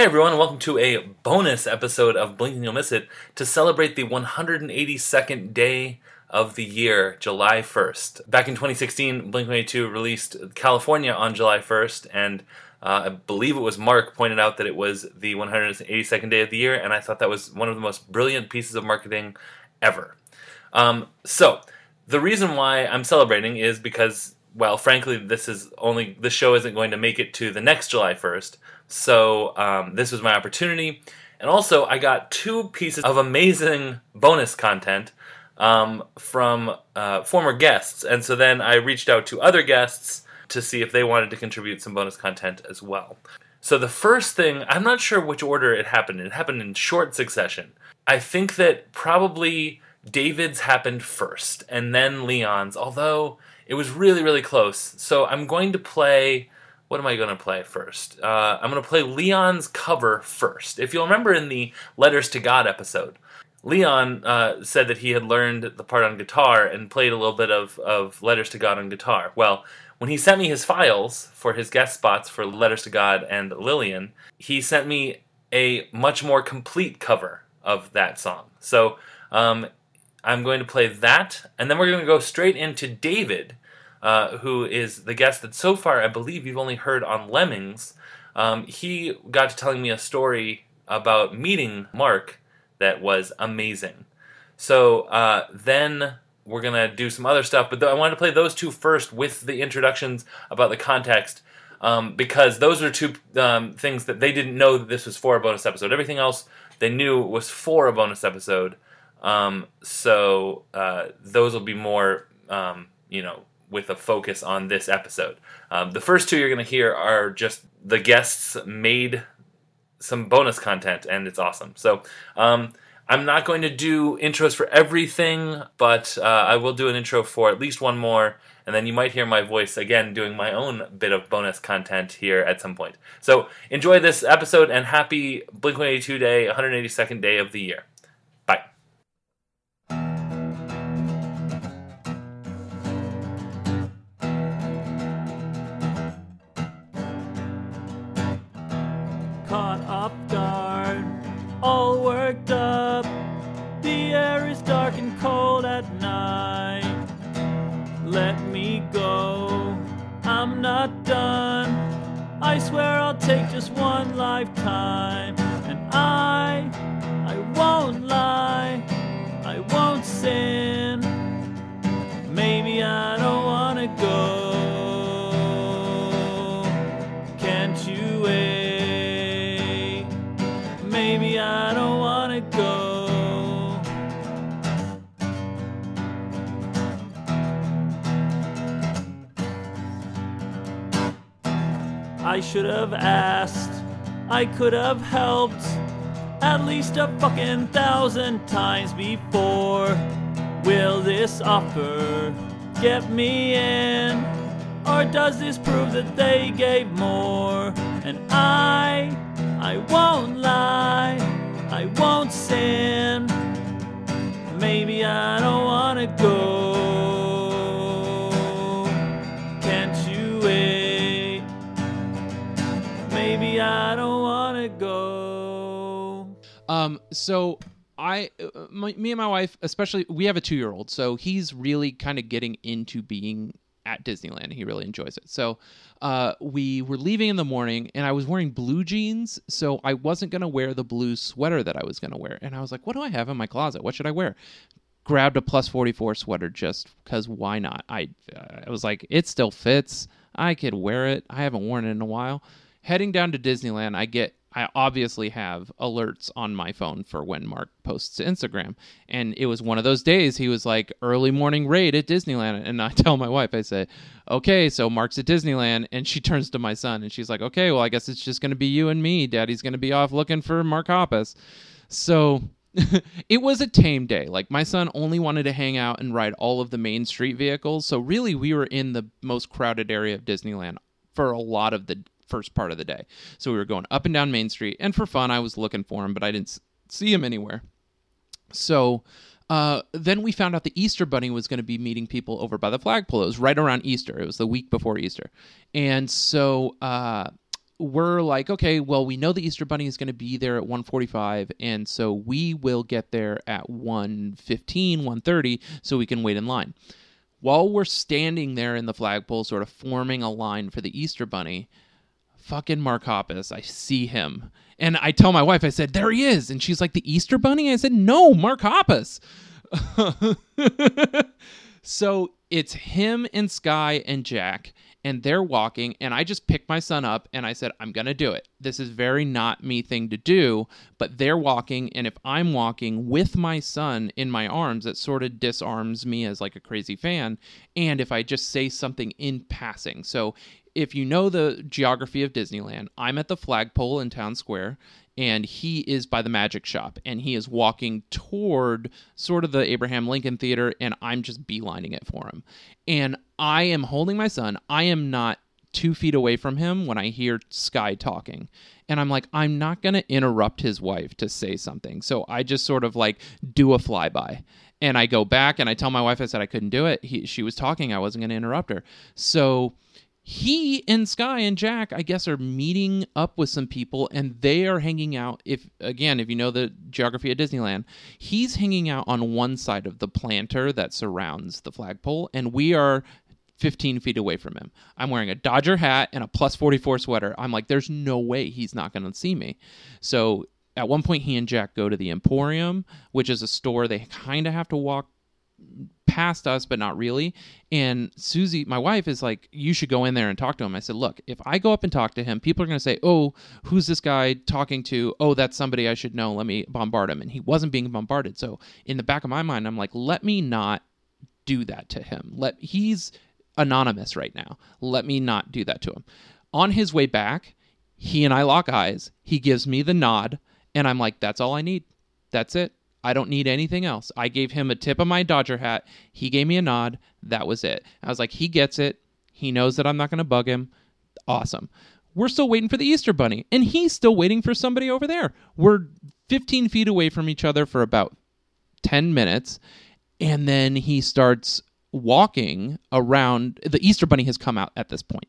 Hey everyone, welcome to a bonus episode of Blink and You'll Miss It to celebrate the 182nd day of the year, July 1st. Back in 2016, Blink-182 released California on July 1st, and I believe it was Mark pointed out that it was the 182nd day of the year, and I thought that was one of the most brilliant pieces of marketing ever. So, the reason why I'm celebrating is because, well, frankly, this show isn't going to make it to the next July 1st, so this was my opportunity. And also, I got two pieces of amazing bonus content from former guests, and so then I reached out to other guests to see if they wanted to contribute some bonus content as well. So the first thing, I'm not sure which order it happened. It happened in short succession. I think that probably David's happened first, and then Leon's, although it was really, really close. So I'm going to play... What am I going to play first? I'm going to play Leon's cover first. If you'll remember in the Letters to God episode, Leon said that he had learned the part on guitar and played a little bit of Letters to God on guitar. Well, when he sent me his files for his guest spots for Letters to God and Lillian, he sent me a much more complete cover of that song. So I'm going to play that, and then we're going to go straight into David, who is the guest that so far I believe you've only heard on Lemmings. He got to telling me a story about meeting Mark that was amazing. So then we're going to do some other stuff, but I wanted to play those two first with the introductions about the context, because those are two things that they didn't know that this was for a bonus episode. Everything else they knew was for a bonus episode, so those will be more, with a focus on this episode. The first two you're going to hear are just the guests made some bonus content, and it's awesome. So I'm not going to do intros for everything, but I will do an intro for at least one more, and then you might hear my voice again doing my own bit of bonus content here at some point. So enjoy this episode, and happy Blink-182 Day, 182nd day of the year. Take just one lifetime, and I won't lie, I won't sin. Maybe I don't wanna go. Can't you wait? Maybe I don't wanna go. I should have asked. I could have helped at least a fucking 1,000 times before. Will this offer get me in, or does this prove that they gave more? And I won't lie, I won't sin. Maybe I don't wanna go. Can't you wait? Maybe I don't. Go. So me and my wife, especially, we have a 2-year-old, so he's really kind of getting into being at Disneyland. He really enjoys it. So we were leaving in the morning, and I was wearing blue jeans, so I wasn't going to wear the blue sweater that I was going to wear. And I was like, what do I have in my closet? What should I wear? Grabbed a Plus 44 sweater just because why not? I was like, it still fits. I could wear it. I haven't worn it in a while. Heading down to Disneyland, I obviously have alerts on my phone for when Mark posts to Instagram. And it was one of those days he was like, early morning raid at Disneyland. And I tell my wife, I say, okay, so Mark's at Disneyland. And she turns to my son and she's like, okay, well, I guess it's just going to be you and me. Daddy's going to be off looking for Mark Hoppus. So it was a tame day. Like, my son only wanted to hang out and ride all of the main street vehicles. So really, we were in the most crowded area of Disneyland for a lot of the first part of the day. So we were going up and down Main Street, and for fun, I was looking for him, but I didn't see him anywhere. So then we found out the Easter Bunny was going to be meeting people over by the flagpoles right around Easter. It was the week before Easter. And so we're like, okay, well, we know the Easter Bunny is going to be there at 1:45, and so we will get there at 1:15, 1:30, so we can wait in line. While we're standing there in the flagpole, sort of forming a line for the Easter Bunny, fucking Mark Hoppus, I see him. And I tell my wife, I said, there he is. And she's like, the Easter Bunny? I said, no, Mark Hoppus. So it's him and Sky and Jack, and they're walking, and I just picked my son up, and I said, I'm going to do it. This is very not me thing to do, but they're walking, and if I'm walking with my son in my arms, that sort of disarms me as like a crazy fan, and if I just say something in passing. So if you know the geography of Disneyland, I'm at the flagpole in Town Square, and he is by the magic shop, and he is walking toward sort of the Abraham Lincoln Theater, and I'm just beelining it for him. And I am holding my son. I am not 2 feet away from him when I hear Sky talking. And I'm like, I'm not going to interrupt his wife to say something. So I just sort of like do a flyby. And I go back, and I tell my wife, I said I couldn't do it. She was talking. I wasn't going to interrupt her. So he and Sky and Jack, I guess, are meeting up with some people, and they are hanging out. If you know the geography of Disneyland, he's hanging out on one side of the planter that surrounds the flagpole, and we are 15 feet away from him. I'm wearing a Dodger hat and a Plus 44 sweater. I'm like, there's no way he's not going to see me. So at one point, he and Jack go to the Emporium, which is a store they kind of have to walk past us, but not really. And Susie, my wife, is like, you should go in there and talk to him. I said, look, if I go up and talk to him, people are going to say, oh, who's this guy talking to? Oh, that's somebody I should know. Let me bombard him. And he wasn't being bombarded. So in the back of my mind, I'm like, let me not do that to him. He's anonymous right now. Let me not do that to him. On his way back, he and I lock eyes. He gives me the nod. And I'm like, that's all I need. That's it. I don't need anything else. I gave him a tip of my Dodger hat. He gave me a nod. That was it. I was like, he gets it. He knows that I'm not going to bug him. Awesome. We're still waiting for the Easter Bunny, and he's still waiting for somebody over there. We're 15 feet away from each other for about 10 minutes, and then he starts walking around. The Easter Bunny has come out at this point.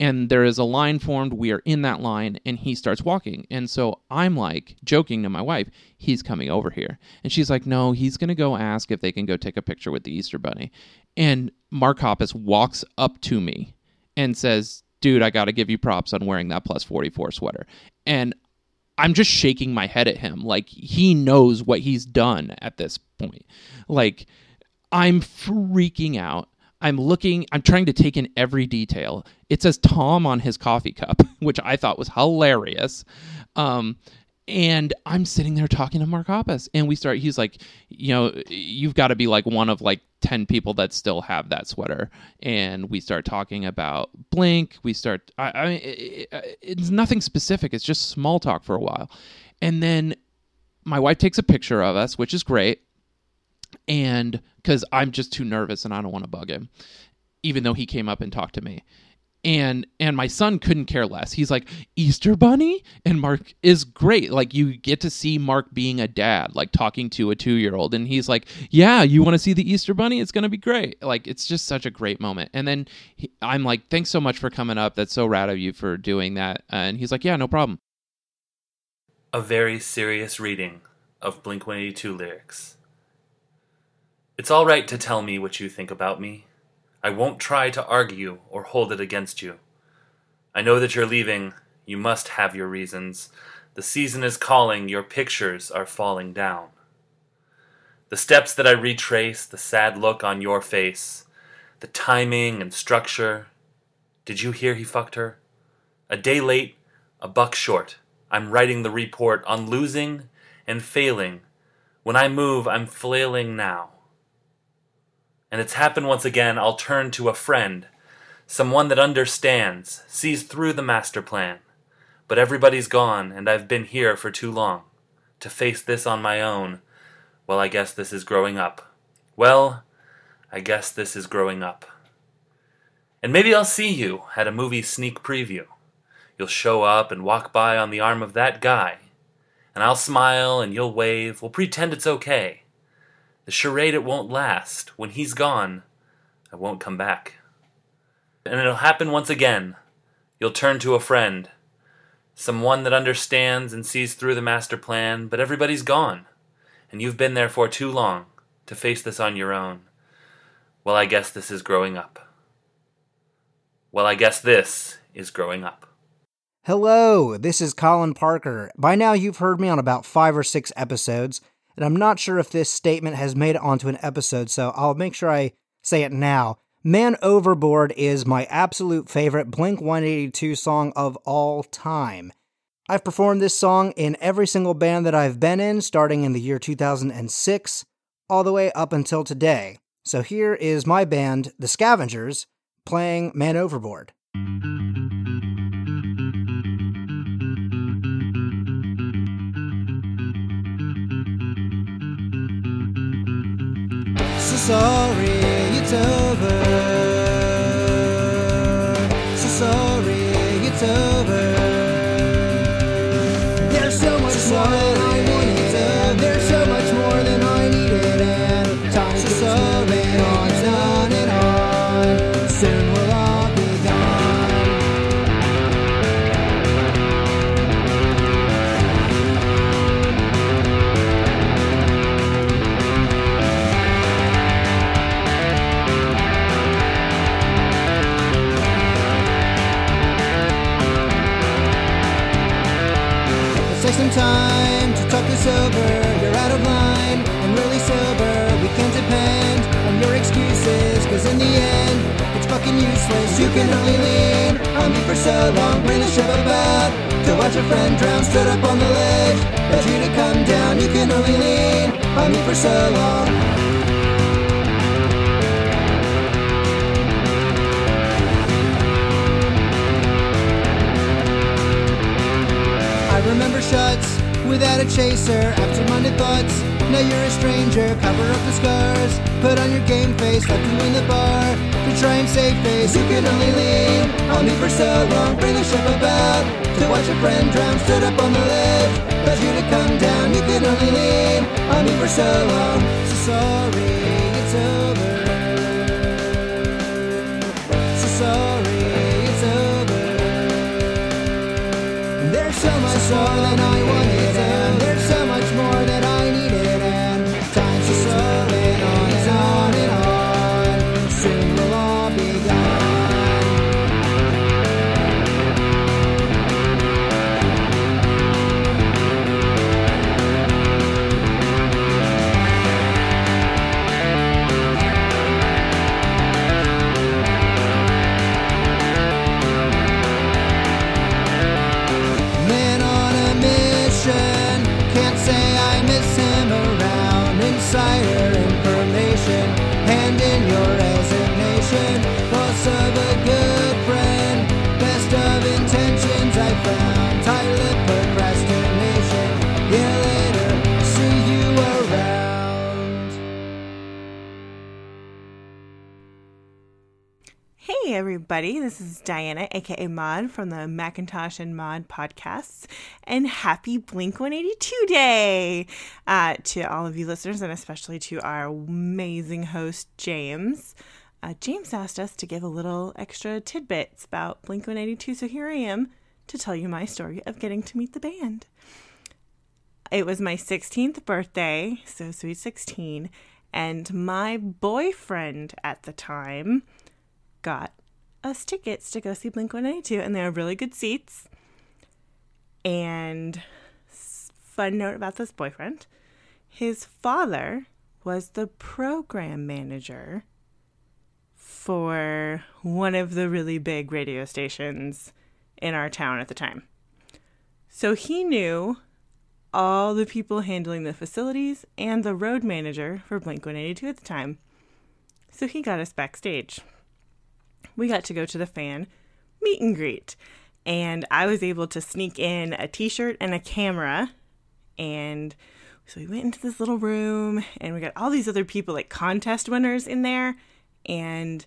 And there is a line formed. We are in that line, and he starts walking. And so I'm like joking to my wife, he's coming over here. And she's like, no, he's going to go ask if they can go take a picture with the Easter Bunny. And Mark Hoppus walks up to me and says, dude, I got to give you props on wearing that Plus 44 sweater. And I'm just shaking my head at him. Like, he knows what he's done at this point. Like, I'm freaking out. I'm trying to take in every detail. It says Tom on his coffee cup, which I thought was hilarious. And I'm sitting there talking to Mark Hoppus, and he's like, you know, you've got to be like one of like 10 people that still have that sweater. And we start talking about Blink. It's nothing specific. It's just small talk for a while. And then my wife takes a picture of us, which is great. And because I'm just too nervous and I don't want to bug him, even though he came up and talked to me. And my son couldn't care less. He's like, Easter Bunny? And Mark is great. Like, you get to see Mark being a dad, like talking to a 2-year-old. And he's like, yeah, you want to see the Easter Bunny? It's going to be great. Like, it's just such a great moment. And then I'm like, thanks so much for coming up. That's so rad of you for doing that. And he's like, yeah, no problem. A very serious reading of Blink-182 lyrics. It's all right to tell me what you think about me. I won't try to argue or hold it against you. I know that you're leaving. You must have your reasons. The season is calling. Your pictures are falling down. The steps that I retrace, the sad look on your face, the timing and structure. Did you hear he fucked her? A day late, a buck short. I'm writing the report on losing and failing. When I move, I'm flailing now. And it's happened once again, I'll turn to a friend, someone that understands, sees through the master plan. But everybody's gone, and I've been here for too long, to face this on my own. Well, I guess this is growing up. And maybe I'll see you at a movie sneak preview. You'll show up and walk by on the arm of that guy, and I'll smile and you'll wave, we'll pretend it's okay. The charade, it won't last. When he's gone, I won't come back. And it'll happen once again. You'll turn to a friend, someone that understands and sees through the master plan, but everybody's gone, and you've been there for too long to face this on your own. Well, I guess this is growing up. Well, I guess this is growing up. Hello, this is Colin Parker. By now you've heard me on about 5 or 6 episodes, and I'm not sure if this statement has made it onto an episode, so I'll make sure I say it now. Man Overboard is my absolute favorite Blink-182 song of all time. I've performed this song in every single band that I've been in, starting in the year 2006, all the way up until today. So here is my band, The Scavengers, playing Man Overboard. So sorry, it's over. So sorry, it's over. There's so much more than I wanted, and there's so much more than I needed, and time is so on and on. Soon we'll all be gone. Let's take some time to talk this over. You're out of line, I'm really sober. We can't depend on your excuses, cause in the end, it's fucking useless. You can only lean on me for so long. Bring the ship about to watch a friend drown, stood up on the ledge, bet you to come down. You can only lean on me for so long. Remember shots without a chaser, absent-minded thoughts, now you're a stranger. Cover up the scars, put on your game face, left you in the bar to try and save face. You can only lean on me for so long. Bring the ship about to watch a friend drown, stood up on the ledge, bet you to come down. You can only lean on me for so long. So sorry, it's over. So sorry, it's over. There's so much more than I wanted, and there's so much more that I needed, and time's just rolling on and on and on. Soon we'll all be insider information, hand in your resignation. Loss of a good friend, best of intentions I found. Tired of procrastination. Yeah, later, see you around. Hey everybody, this is Diana, aka Maude, from the Macintosh and Maude Podcasts. And happy Blink-182 Day to all of you listeners, and especially to our amazing host, James. James asked us to give a little extra tidbits about Blink-182, so here I am to tell you my story of getting to meet the band. It was my 16th birthday, so sweet 16, and my boyfriend at the time got us tickets to go see Blink-182, and they were really good seats. And fun note about this boyfriend, his father was the program manager for one of the really big radio stations in our town at the time. So he knew all the people handling the facilities and the road manager for Blink-182 at the time. So he got us backstage. We got to go to the fan meet and greet. And I was able to sneak in a t-shirt and a camera. And so we went into this little room and we got all these other people, like contest winners, in there. And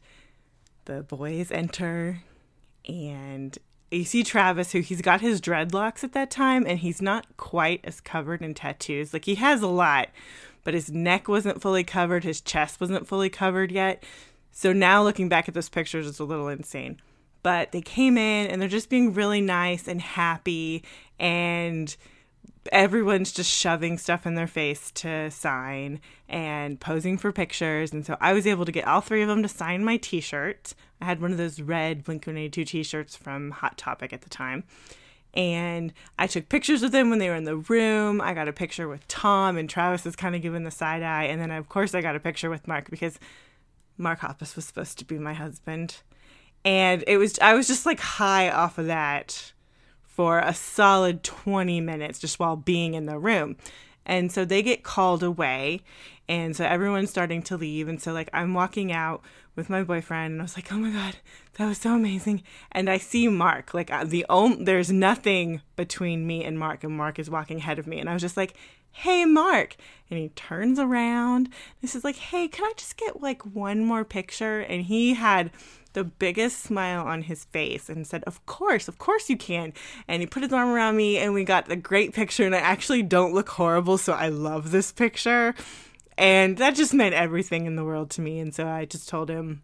the boys enter and you see Travis, who he's got his dreadlocks at that time and he's not quite as covered in tattoos. Like, he has a lot, but his neck wasn't fully covered. His chest wasn't fully covered yet. So now looking back at those pictures, it's a little insane. but they came in and they're just being really nice and happy, and everyone's just shoving stuff in their face to sign and posing for pictures. And so I was able to get all three of them to sign my t-shirt. I had one of those red Blink-182 t-shirts from Hot Topic at the time. And I took pictures with them when they were in the room. I got a picture with Tom, and Travis is kind of giving the side eye. And then, of course, I got a picture with Mark, because Mark Hoppus was supposed to be my husband. And it was, I was just like high off of that for a solid 20 minutes just while being in the room. And so they get called away. And so everyone's starting to leave. And so, like, I'm walking out with my boyfriend, and I was like, oh my God, that was so amazing. And I see Mark, like, there's nothing between me and Mark is walking ahead of me. And I was just like, hey, Mark. And he turns around. This is like, hey, can I just get like one more picture? And he had the biggest smile on his face and said, of course you can. And he put his arm around me and we got a great picture, and I actually don't look horrible. So I love this picture. And that just meant everything in the world to me. And so I just told him,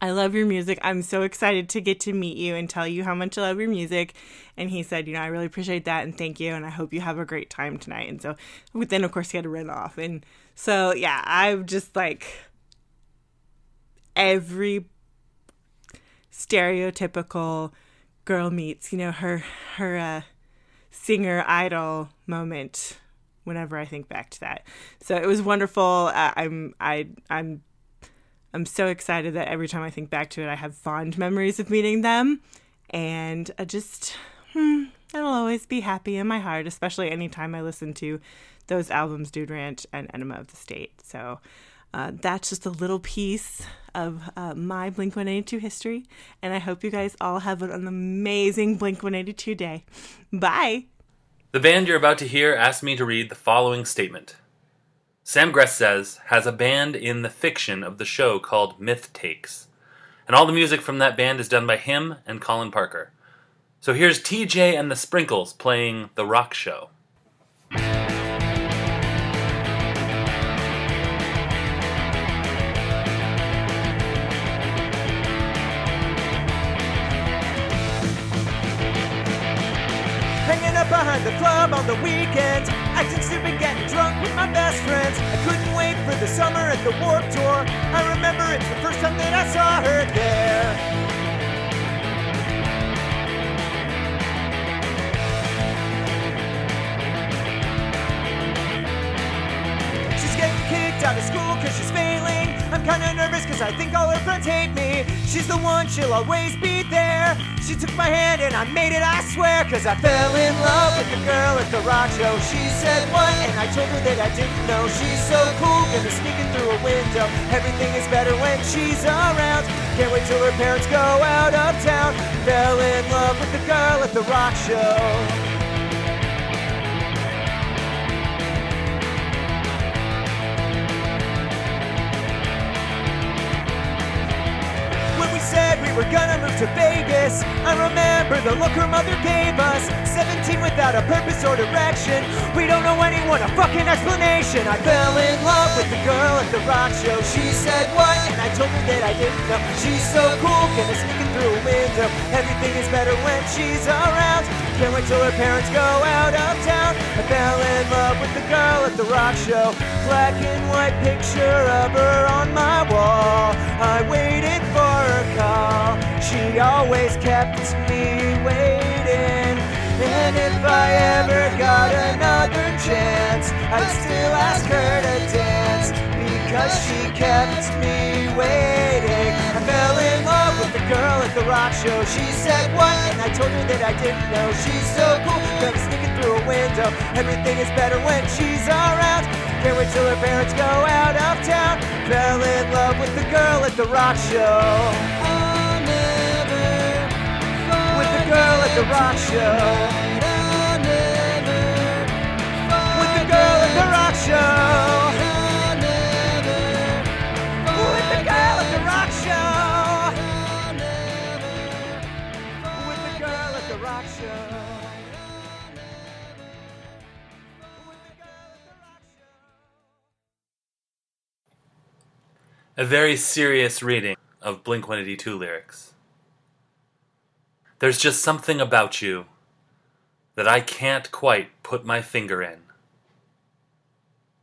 I love your music. I'm so excited to get to meet you and tell you how much I love your music. And he said, you know, I really appreciate that, and thank you, and I hope you have a great time tonight. And so then, of course, he had to run off. And so, yeah, I'm just like every stereotypical girl meets, you know, her singer idol moment whenever I think back to that. So it was wonderful. I'm so excited that every time I think back to it, I have fond memories of meeting them. And I just, it'll always be happy in my heart, especially anytime I listen to those albums, Dude Ranch and Enema of the State. So that's just a little piece of my Blink-182 history. And I hope you guys all have an amazing Blink-182 day. Bye! The band you're about to hear asked me to read the following statement. Sam Gress has a band in the fiction of the show called Myth Takes, and all the music from that band is done by him and Colin Parker. So here's TJ and the Sprinkles playing The Rock Show. Hanging up behind the club on the weekends, acting stupid, getting drunk with my best friends. I couldn't wait for the summer at the Warped Tour. I remember it's the first time that I saw her there. She's getting kicked out of school cause she's failing. I'm kinda nervous cause I think all her friends hate me. She's the one, she'll always be there. She took my hand and I made it, I swear. Cause I fell in love with the girl at the rock show. She said what? And I told her that I didn't know. She's so cool, gonna sneak in through a window. Everything is better when she's around. Can't wait till her parents go out of town. Fell in love with the girl at the rock show. We're gonna move to Vegas. I remember the look her mother gave us. 17 without a purpose or direction. We don't know anyone, a fucking explanation. I fell in love with the girl at the rock show. She said what? And I told her that I didn't know. She's so cool, gonna sneak in through a window. Everything is better when she's around. Can't wait till her parents go out of town. I fell in love with the girl at the rock show. Black and white picture of her on my wall. I waited for her call. She always kept me waiting. And if I ever got another chance, I'd still ask her to dance, because she kept me waiting. I fell in love with the girl at the rock show. She said what? And I told her that I didn't know. She's so cool, gonna sneak it through a window. Everything is better when she's around. Can't wait till her parents go out of town. Fell in love with the girl at the rock show. Girl at the rock show. With the girl at the rock show. With the girl at the rock show. With the girl at the rock show. A very serious reading of Blink-182 lyrics. There's just something about you that I can't quite put my finger in.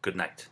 Good night.